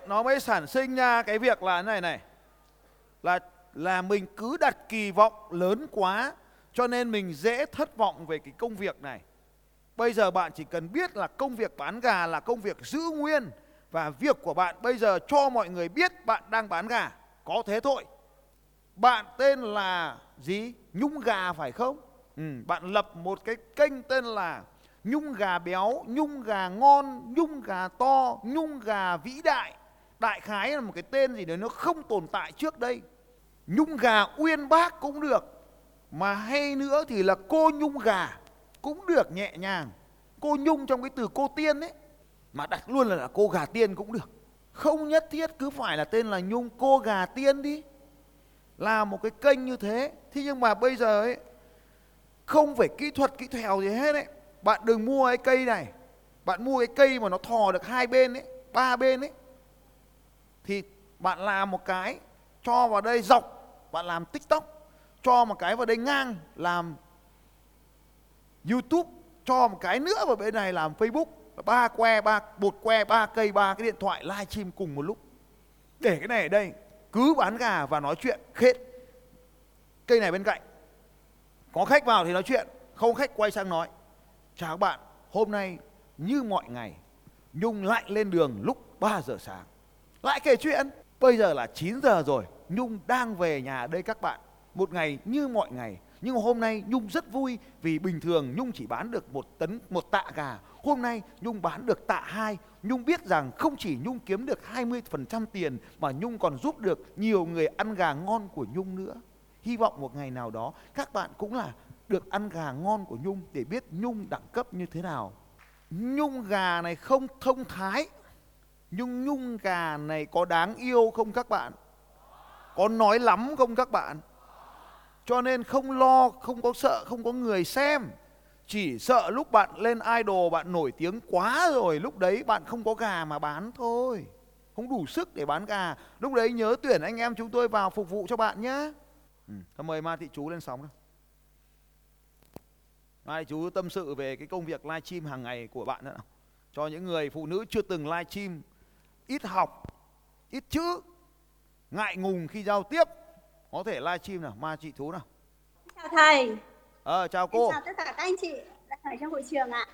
nó mới sản sinh ra cái việc là này này. Là mình cứ đặt kỳ vọng lớn quá cho nên mình dễ thất vọng về cái công việc này. Bây giờ bạn chỉ cần biết là công việc bán gà là công việc giữ nguyên. Và việc của bạn bây giờ cho mọi người biết bạn đang bán gà. Có thế thôi. Bạn tên là gì? Nhung Gà phải không? Bạn lập một cái kênh tên là Nhung Gà Béo, Nhung Gà Ngon, Nhung Gà To, Nhung Gà Vĩ Đại. Đại khái là một cái tên gì đấy nó không tồn tại trước đây. Nhung Gà Uyên Bác cũng được. Mà hay nữa thì là cô Nhung Gà cũng được, nhẹ nhàng. Cô Nhung trong cái từ cô Tiên ấy. Mà đặt luôn là cô Gà Tiên cũng được. Không nhất thiết cứ phải là tên là Nhung, cô Gà Tiên đi. Là một cái kênh như thế. Thế nhưng mà bây giờ ấy, không phải kỹ thuật kỹ thèo gì hết ấy. Bạn đừng mua cái cây này. Bạn mua cái cây mà nó thò được hai bên ấy, ba bên ấy. Thì bạn làm một cái cho vào đây dọc, bạn làm TikTok. Cho một cái vào đây ngang, làm YouTube. Cho một cái nữa vào bên này làm Facebook. Ba que, bột que, ba cây, ba cái điện thoại live stream cùng một lúc. Để cái này ở đây, cứ bán gà và nói chuyện hết. Cây này bên cạnh, có khách vào thì nói chuyện, không khách quay sang nói. Chào các bạn, hôm nay như mọi ngày, Nhung lại lên đường lúc 3 giờ sáng. Lại kể chuyện, bây giờ là 9 giờ rồi, Nhung đang về nhà đây các bạn. Một ngày như mọi ngày, nhưng hôm nay Nhung rất vui vì bình thường Nhung chỉ bán được một tạ gà. Hôm nay Nhung bán được tạ 2. Nhung biết rằng không chỉ Nhung kiếm được 20% tiền mà Nhung còn giúp được nhiều người ăn gà ngon của Nhung nữa. Hy vọng một ngày nào đó các bạn cũng là được ăn gà ngon của Nhung để biết Nhung đẳng cấp như thế nào. Nhung Gà này không thông thái. Nhưng Nhung Gà này có đáng yêu không các bạn? Có nói lắm không các bạn? Cho nên không lo, không có sợ, không có người xem. Chỉ sợ lúc bạn lên idol, bạn nổi tiếng quá rồi, lúc đấy bạn không có gà mà bán thôi. Không đủ sức để bán gà. Lúc đấy nhớ tuyển anh em chúng tôi vào phục vụ cho bạn nhé. Mời Ma Thị Chú lên sóng. Ma Thị Chú tâm sự về cái công việc live stream hàng ngày của bạn nữa. Cho những người phụ nữ chưa từng live stream, ít học, ít chữ, ngại ngùng khi giao tiếp. Có thể livestream nào, Ma Thị Chú nào. Chào thầy. Chào cô. Chào tất cả các anh chị ở trong hội trường ạ.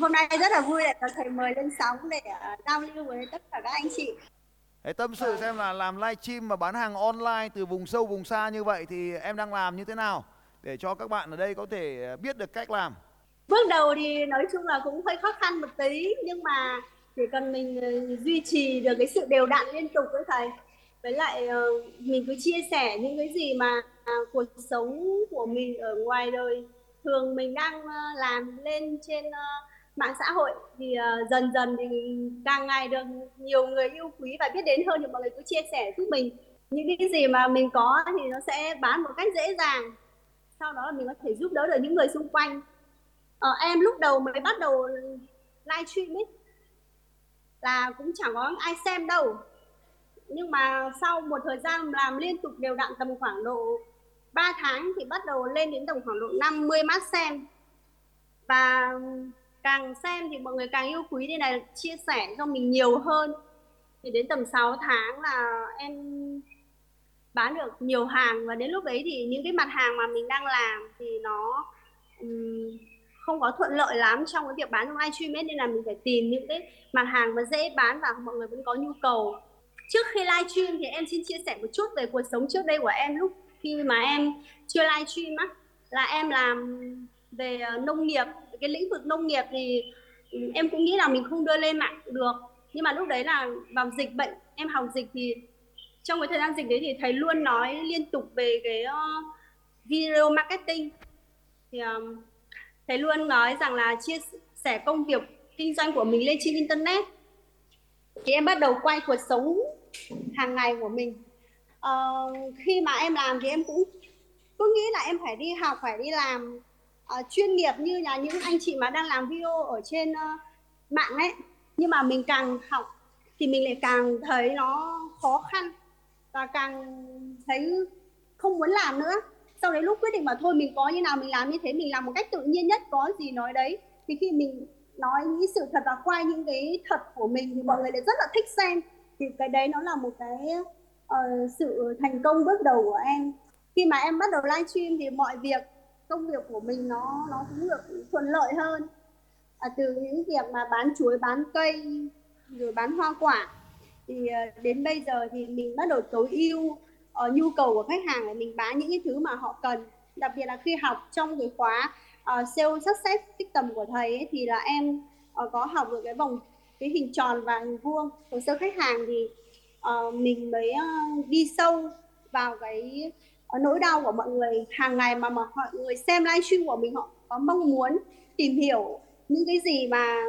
Hôm nay rất là vui để có thầy mời lên sóng để giao lưu với tất cả các anh chị. Để tâm sự xem là làm livestream mà bán hàng online từ vùng sâu vùng xa như vậy thì em đang làm như thế nào để cho các bạn ở đây có thể biết được cách làm. Bước đầu thì nói chung là cũng hơi khó khăn một tí, nhưng mà chỉ cần mình duy trì được cái sự đều đặn liên tục với thầy, với lại mình cứ chia sẻ những cái gì mà cuộc sống của mình ở ngoài đời thường mình đang làm lên trên mạng xã hội, thì dần dần thì càng ngày được nhiều người yêu quý và biết đến hơn, thì mọi người cứ chia sẻ giúp mình những cái gì mà mình có thì nó sẽ bán một cách dễ dàng, sau đó mình có thể giúp đỡ được những người xung quanh. Em lúc đầu mới bắt đầu livestream là cũng chẳng có ai xem đâu, nhưng mà sau một thời gian làm liên tục đều đặn tầm khoảng độ 3 tháng thì bắt đầu lên đến tầm khoảng độ 50 mắt xem, và càng xem thì mọi người càng yêu quý nên là chia sẻ cho mình nhiều hơn. Thì đến tầm 6 tháng là em bán được nhiều hàng, và đến lúc đấy thì những cái mặt hàng mà mình đang làm thì nó không có thuận lợi lắm trong cái việc bán trong livestream ấy, nên là mình phải tìm những cái mặt hàng mà dễ bán và mọi người vẫn có nhu cầu. Trước khi livestream thì em xin chia sẻ một chút về cuộc sống trước đây của em. Lúc khi mà em chưa livestream á, là em làm về nông nghiệp, cái lĩnh vực nông nghiệp thì em cũng nghĩ là mình không đưa lên mạng được. Nhưng mà lúc đấy là vào dịch bệnh, em học dịch thì trong cái thời gian dịch đấy thì thầy luôn nói liên tục về cái video marketing. Thì thầy luôn nói rằng là chia sẻ công việc kinh doanh của mình lên trên internet. Thì em bắt đầu quay cuộc sống hàng ngày của mình. Khi mà em làm thì em cũng cứ nghĩ là em phải đi học, phải đi làm chuyên nghiệp như là những anh chị mà đang làm video ở trên mạng ấy. Nhưng mà mình càng học thì mình lại càng thấy nó khó khăn và càng thấy không muốn làm nữa. Sau đấy lúc quyết định mà thôi mình có như nào mình làm như thế, mình làm một cách tự nhiên nhất, có gì nói đấy. Thì khi mình nói những sự thật và quay những cái thật của mình thì mọi người lại rất là thích xem. Thì cái đấy nó là một cái sự thành công bước đầu của em. Khi mà em bắt đầu livestream thì mọi việc, công việc của mình nó cũng được thuận lợi hơn. Từ những việc mà bán chuối, bán cây, rồi bán hoa quả thì đến bây giờ thì mình bắt đầu tối ưu nhu cầu của khách hàng để mình bán những cái thứ mà họ cần. Đặc biệt là khi học trong cái khóa Sales Success System của thầy ấy, thì là em có học được cái vòng, cái hình tròn và hình vuông hồ sơ khách hàng, thì mình mới đi sâu vào cái nỗi đau của mọi người hàng ngày mà mọi người xem livestream của mình, họ có mong muốn tìm hiểu những cái gì mà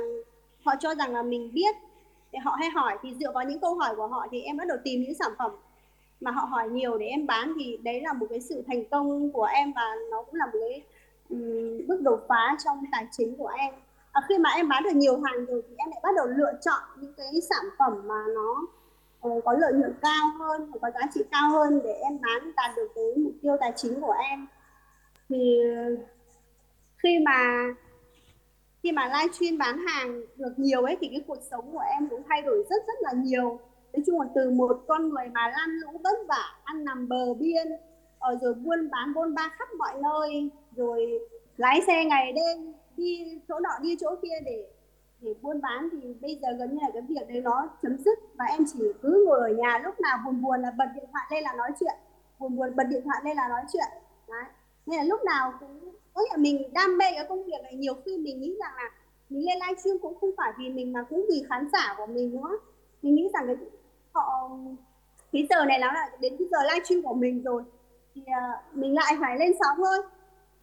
họ cho rằng là mình biết để họ hay hỏi. Thì dựa vào những câu hỏi của họ thì em bắt đầu tìm những sản phẩm mà họ hỏi nhiều để em bán. Thì đấy là một cái sự thành công của em và nó cũng là một cái bước đột phá trong tài chính của em. Khi mà em bán được nhiều hàng rồi thì em lại bắt đầu lựa chọn những cái sản phẩm mà nó có lợi nhuận cao hơn, có giá trị cao hơn để em bán đạt được cái mục tiêu tài chính của em. Thì khi mà livestream bán hàng được nhiều ấy thì cái cuộc sống của em cũng thay đổi rất rất là nhiều. Nói chung là từ một con người mà lăn lũ vất vả, ăn nằm bờ biên, rồi buôn bán bôn ba khắp mọi nơi, rồi lái xe ngày đêm đi chỗ nọ đi chỗ kia để buôn bán, thì bây giờ gần như là cái việc đấy nó chấm dứt. Và em chỉ cứ ngồi ở nhà, lúc nào buồn là bật điện thoại lên là nói chuyện, buồn bật điện thoại lên là nói chuyện đấy. Nên là lúc nào cũng có nghĩa là mình đam mê cái công việc này. Nhiều khi mình nghĩ rằng là mình lên livestream cũng không phải vì mình mà cũng vì khán giả của mình nữa. Mình nghĩ rằng cái giờ này là đến cái giờ livestream của mình rồi thì mình lại phải lên sóng thôi.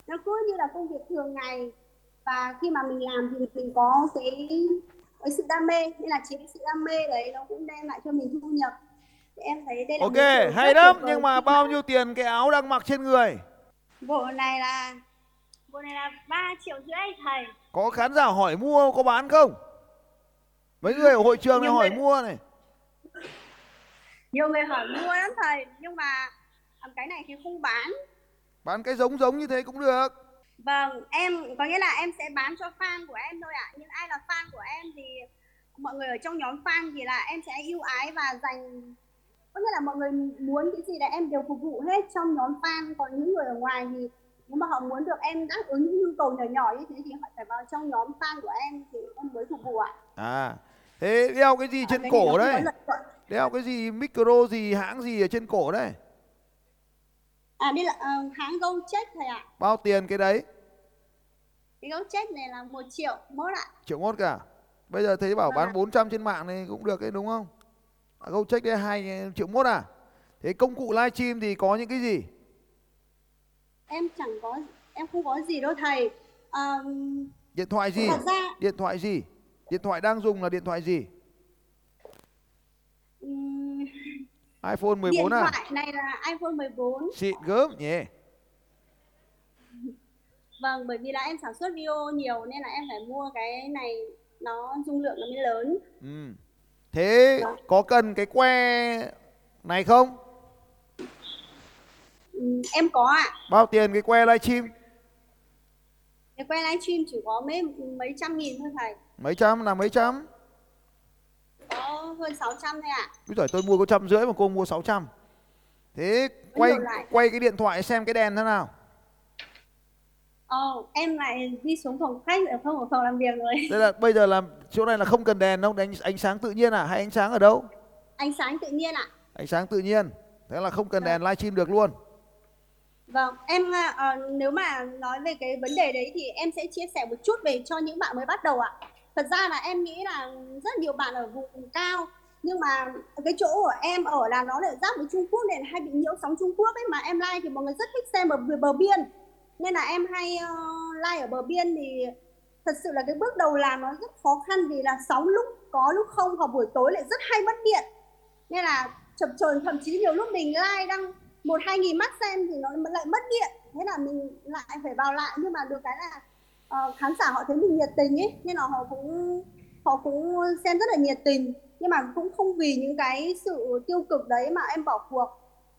Nó cứ như là công việc thường ngày. Và khi mà mình làm thì mình có cái sự đam mê, nên là chính cái sự đam mê đấy nó cũng đem lại cho mình thu nhập. Thì em thấy đây là ok, hay lắm. Nhưng mà bao nhiêu tiền cái áo đang mặc trên người? Bộ này là 3,5 triệu thầy. Có khán giả hỏi mua có bán không? Mấy người ở hội trường này hỏi mua này. Nhiều người hỏi mua lắm thầy, nhưng mà cái này thì không bán. Bán cái giống như thế cũng được. Vâng, em có nghĩa là em sẽ bán cho fan của em thôi ạ. Nhưng ai là fan của em thì mọi người ở trong nhóm fan thì là em sẽ ưu ái và dành, có nghĩa là mọi người muốn cái gì là em đều phục vụ hết trong nhóm fan. Còn những người ở ngoài thì nếu mà họ muốn được em đáp ứng những nhu cầu nhỏ nhỏ như thế thì họ phải vào trong nhóm fan của em thì em mới phục vụ ạ. À, thế đeo cái gì trên cổ đấy? Đeo cái gì, micro gì, hãng gì ở trên cổ đấy? À, đây là hãng Go Check thầy ạ. Bao tiền cái đấy? Cái Go Check này là 1.100.000 ạ. 1.100.000 cả? Bây giờ thấy bảo bán 400 trên mạng này cũng được đấy đúng không? À, Go Check đây 2.100.000 à? Thế công cụ livestream thì có những cái gì? Em chẳng có, em không có gì đâu thầy. Điện thoại gì? Điện thoại gì? Điện thoại đang dùng là điện thoại gì? iPhone 14 điện à? Điện thoại này là iPhone 14. Xịn gớm nhỉ. Vâng, bởi vì là em sản xuất video nhiều nên là em phải mua cái này, nó dung lượng nó mới lớn. Ừ. Thế đó, có cần cái que này không? Ừ, em có ạ. Bao tiền cái que livestream? Cái que livestream chỉ có mấy trăm nghìn thôi thầy. Mấy trăm là mấy trăm? Có hơn 600 thôi ạ. Úi giời, tôi mua có 150 mà cô mua 600. Thế quay cái điện thoại xem cái đèn thế nào. Em lại đi xuống phòng khách, ở phòng làm việc rồi. Thế là bây giờ làm chỗ này là không cần đèn đâu, ánh sáng tự nhiên à hay ánh sáng ở đâu? Ánh sáng tự nhiên ạ. Ánh sáng tự nhiên. Thế là không cần đèn livestream được luôn. Vâng, em nếu mà nói về cái vấn đề đấy thì em sẽ chia sẻ một chút về cho những bạn mới bắt đầu ạ. Thật ra là em nghĩ là rất nhiều bạn ở vùng cao, nhưng mà cái chỗ của em ở là nó lại giáp với Trung Quốc nên hay bị nhiễu sóng Trung Quốc ấy, mà em like thì mọi người rất thích xem ở bờ biên. Nên là em hay like ở bờ biên thì thật sự là cái bước đầu làm nó rất khó khăn vì là sóng lúc có lúc không, vào buổi tối lại rất hay mất điện. Nên là chập chờn, thậm chí nhiều lúc mình like đang 1-2 nghìn mắt xem thì nó lại mất điện. Thế là mình lại phải vào lại, nhưng mà được cái là khán giả họ thấy mình nhiệt tình ấy nên là họ cũng xem rất là nhiệt tình, nhưng mà cũng không vì những cái sự tiêu cực đấy mà em bỏ cuộc.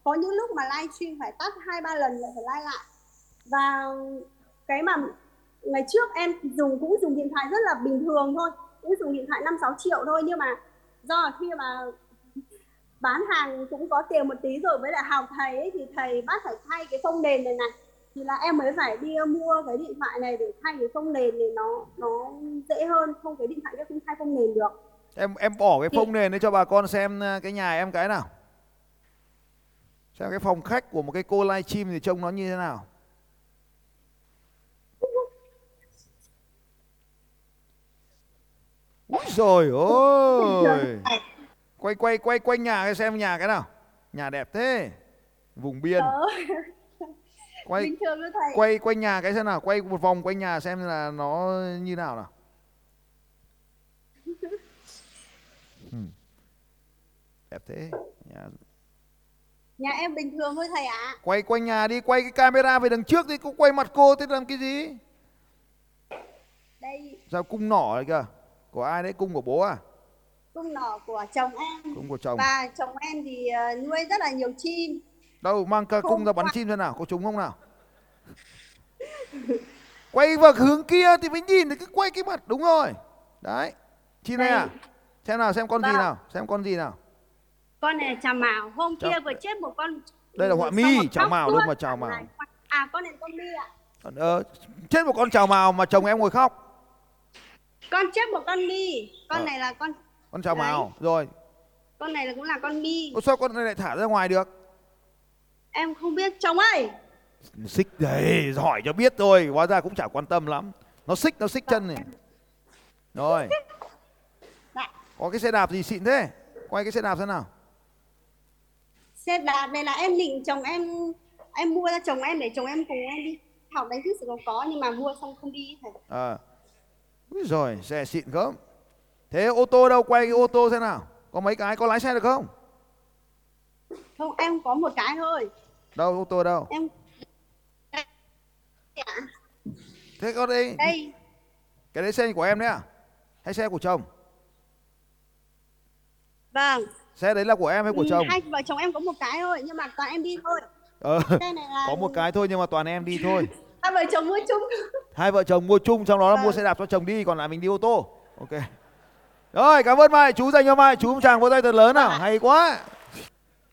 Có những lúc mà livestream phải tắt 2-3 lần lại phải like lại. Và cái mà ngày trước em cũng dùng điện thoại rất là bình thường thôi, cũng dùng điện thoại 5-6 triệu thôi, nhưng mà do khi mà bán hàng cũng có tiền một tí rồi với lại học thầy ấy, thì thầy bắt phải thay cái phông nền này thì là em mới phải đi mua cái điện thoại này để thay cái phông nền thì nó dễ hơn, không cái điện thoại kia không thay phông nền được. Em bỏ cái phông nền đấy cho bà con xem cái nhà em cái nào. Xem cái phòng khách của một cái cô livestream thì trông nó như thế nào. Úi giời ơi. Quay quanh nhà xem nhà cái nào. Nhà đẹp thế. Vùng biên. Quay nhà cái xem nào, quay một vòng quanh nhà xem là nó như nào nào. Đẹp thế. Nhà em bình thường thôi thầy ạ. Quay quanh nhà đi, quay cái camera về đằng trước thì cũng quay mặt cô thế làm cái gì? Đây. Sao cung nỏ này kìa? Của ai đấy, cung của bố à? Cung nỏ của chồng em. Cung của chồng. Và chồng em thì nuôi rất là nhiều chim. Đâu mang ca cung ra bắn chim xem nào, có trúng không nào. Quay vào hướng kia thì mới nhìn được, cứ quay cái mặt đúng rồi. Đấy. Chim này à? Xem nào, xem con gì nào, xem con gì nào. Con này là chào mào, hôm kia vừa chết một con. Đây là họa mi, chào mào luôn mà chào mào. À con này con mi ạ. Chết một con chào mào mà chồng em ngồi khóc. Con chết một con mi, con này là con. Con chào mào rồi. Con này là cũng là con mi. Sao con này lại thả ra ngoài được? Em không biết chồng ơi. Xích đấy, hỏi cho biết thôi, hóa ra cũng chả quan tâm lắm. Nó xích chân này. Rồi. Có cái xe đạp gì xịn thế? Quay cái xe đạp xem nào. Xe đạp này là em định chồng em mua cho chồng em để chồng em cùng em đi học đánh thức sự có nhưng mà mua xong không đi thầy. Úi giời, xe xịn gớm. Thế ô tô đâu, quay cái ô tô xem nào. Có mấy cái, có lái xe được không? Không, em có một cái thôi. Đâu, ô tô đâu? Em... Thế con đi. Đây. Cái đấy xe của em đấy à? Hay xe của chồng? Vâng. Xe đấy là của em hay của chồng? Hai vợ chồng em có một cái thôi, nhưng mà toàn em đi thôi. Xe này là... Có một cái thôi nhưng mà toàn em đi thôi. Hai vợ chồng mua chung. Hai vợ chồng mua chung, trong đó là mua xe đạp cho chồng đi, còn lại mình đi ô tô. Ok. Rồi, cảm ơn Mai Chú dành cho Mai Chú một tràng vỗ tay thật lớn nào. Hay quá.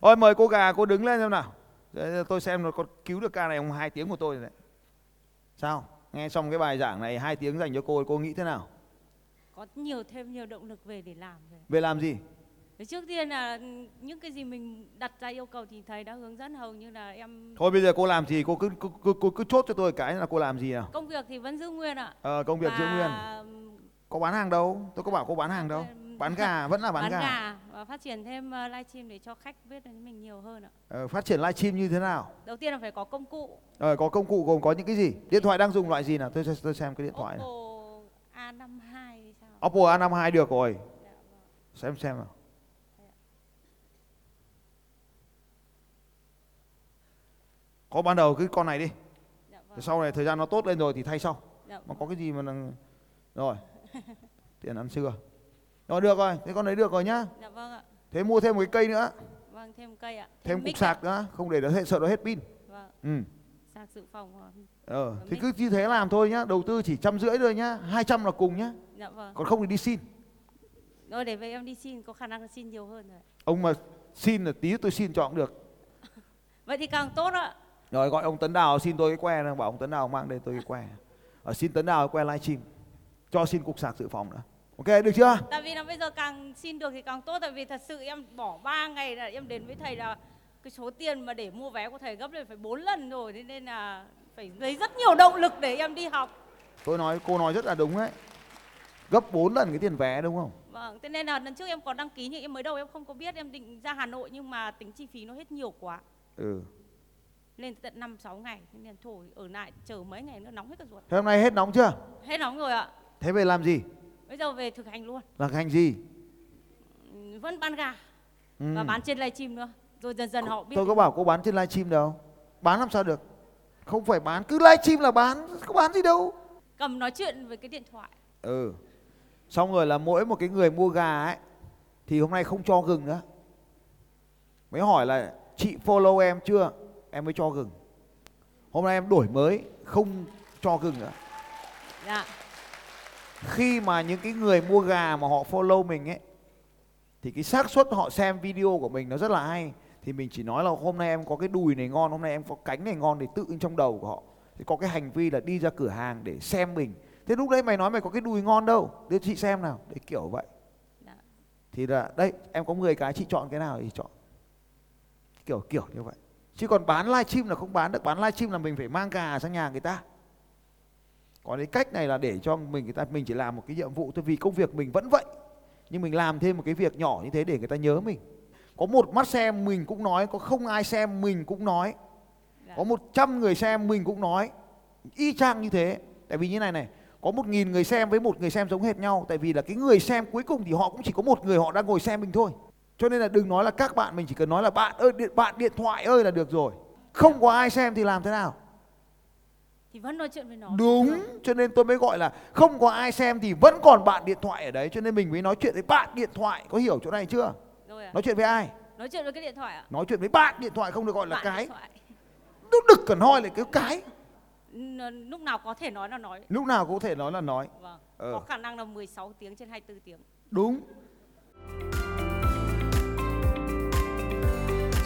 Rồi, mời cô gà cô đứng lên xem nào. Để tôi xem nó có cứu được ca này không, 2 tiếng của tôi rồi đấy. Sao? Nghe xong cái bài giảng này 2 tiếng dành cho cô nghĩ thế nào? Có thêm nhiều động lực về để làm. Về làm gì? Trước tiên là những cái gì mình đặt ra yêu cầu thì thầy đã hướng dẫn hầu như là em. Thôi bây giờ cô làm gì, cô cứ chốt cho tôi cái là cô làm gì nào. Công việc thì vẫn giữ nguyên ạ. Công việc giữ nguyên. Có bán hàng đâu, tôi có bảo cô bán hàng đâu. Bán gà, vẫn là bán gà. Bán gà, phát triển thêm livestream để cho khách biết đến mình nhiều hơn ạ. Phát triển livestream như thế nào? Đầu tiên là phải có công cụ. Có công cụ gồm có những cái gì? Điện thoại đang dùng loại gì nào? Tôi xem cái điện thoại này. Oppo A52 thì sao? Oppo A52 được rồi. Xem nào. Có ban đầu cứ con này đi. Dạ, vâng. Sau này thời gian nó tốt lên rồi thì thay sau. Dạ, vâng. Mà có cái gì mà rồi. Tiền ăn xưa. Rồi được rồi, thế con đấy được rồi nhá. Dạ vâng ạ. Thế mua thêm một cái cây nữa. Vâng, thêm cây ạ. Thêm cục sạc nữa, không để nó sợ nó hết pin. Vâng. Sạc dự phòng rồi. Thì cứ như thế làm thôi nhá, đầu tư chỉ 150 thôi nhá, 200 là cùng nhá. Dạ vâng. Còn không thì đi xin. Rồi để về em đi xin, có khả năng xin nhiều hơn rồi. Ông mà xin là tí tôi xin cho cũng được. Vậy thì càng tốt ạ. Rồi gọi ông Tấn Đào xin tôi cái que này, bảo ông Tấn Đào mang đây tôi cái que. Xin Tấn Đào que livestream, cho xin cục sạc dự phòng nữa. Ok, được chưa? Tại vì là bây giờ càng xin được thì càng tốt, tại vì thật sự em bỏ 3 ngày là em đến với thầy là cái số tiền mà để mua vé của thầy gấp lên phải 4 lần rồi, thế nên là phải lấy rất nhiều động lực để em đi học. Tôi nói cô nói rất là đúng đấy. Gấp 4 lần cái tiền vé đúng không? Vâng, thế nên là lần trước em còn đăng ký nhưng em mới đầu em không có biết, em định ra Hà Nội nhưng mà tính chi phí nó hết nhiều quá. Lên tận 5-6 ngày nên thôi ở lại chờ mấy ngày nữa nóng hết cả ruột. Thế hôm nay hết nóng chưa? Hết nóng rồi ạ. Thế về làm gì? Bây giờ về thực hành luôn. Là hành gì? Vẫn bán gà và bán trên livestream nữa. Rồi dần dần họ biết. Tôi có bảo cô bán trên livestream đâu. Bán làm sao được? Không phải bán, cứ livestream là bán, có bán gì đâu. Cầm nói chuyện với cái điện thoại. Xong rồi là mỗi một cái người mua gà ấy thì hôm nay không cho gừng nữa. Mới hỏi là chị follow em chưa? Em mới cho gừng. Hôm nay em đổi mới, không cho gừng nữa. Dạ. Khi mà những cái người mua gà mà họ follow mình ấy thì cái xác suất họ xem video của mình nó rất là hay. Thì mình chỉ nói là hôm nay em có cái đùi này ngon, hôm nay em có cánh này ngon, thì tự trong đầu của họ thì có cái hành vi là đi ra cửa hàng để xem mình. Thế lúc đấy mày nói mày có cái đùi ngon đâu, để chị xem nào, đấy kiểu vậy. Dạ. Thì là đây em có 10 cái chị chọn cái nào thì chọn. Kiểu như vậy. Chứ còn bán livestream là không bán được. Bán livestream là mình phải mang gà sang nhà người ta. Còn cái cách này là để cho mình chỉ làm một cái nhiệm vụ thôi, vì công việc mình vẫn vậy, nhưng mình làm thêm một cái việc nhỏ như thế để người ta nhớ mình. Có 1 mắt xem mình cũng nói, có không ai xem mình cũng nói, có 100 người xem mình cũng nói y chang như thế. Tại vì như này này, có 1000 người xem với 1 người xem giống hệt nhau. Tại vì là cái người xem cuối cùng thì họ cũng chỉ có 1 người họ đang ngồi xem mình thôi. Cho nên là đừng nói là các bạn, mình chỉ cần nói là bạn điện thoại ơi là được rồi. Không có ai xem thì làm thế nào? Thì vẫn nói chuyện với nó. Đúng, cho nên tôi mới gọi là không có ai xem thì vẫn còn bạn điện thoại ở đấy. Cho nên mình mới nói chuyện với bạn điện thoại, có hiểu chỗ này chưa? Rồi à? Nói chuyện với ai? Nói chuyện với cái điện thoại ạ? Nói chuyện với bạn điện thoại, không được gọi là bạn cái. Nó đực cần hoi lại cái. Lúc nào có thể nói là nói. Lúc nào có thể nói là nói. Vâng. Có khả năng là 16 tiếng trên 24 tiếng. Đúng.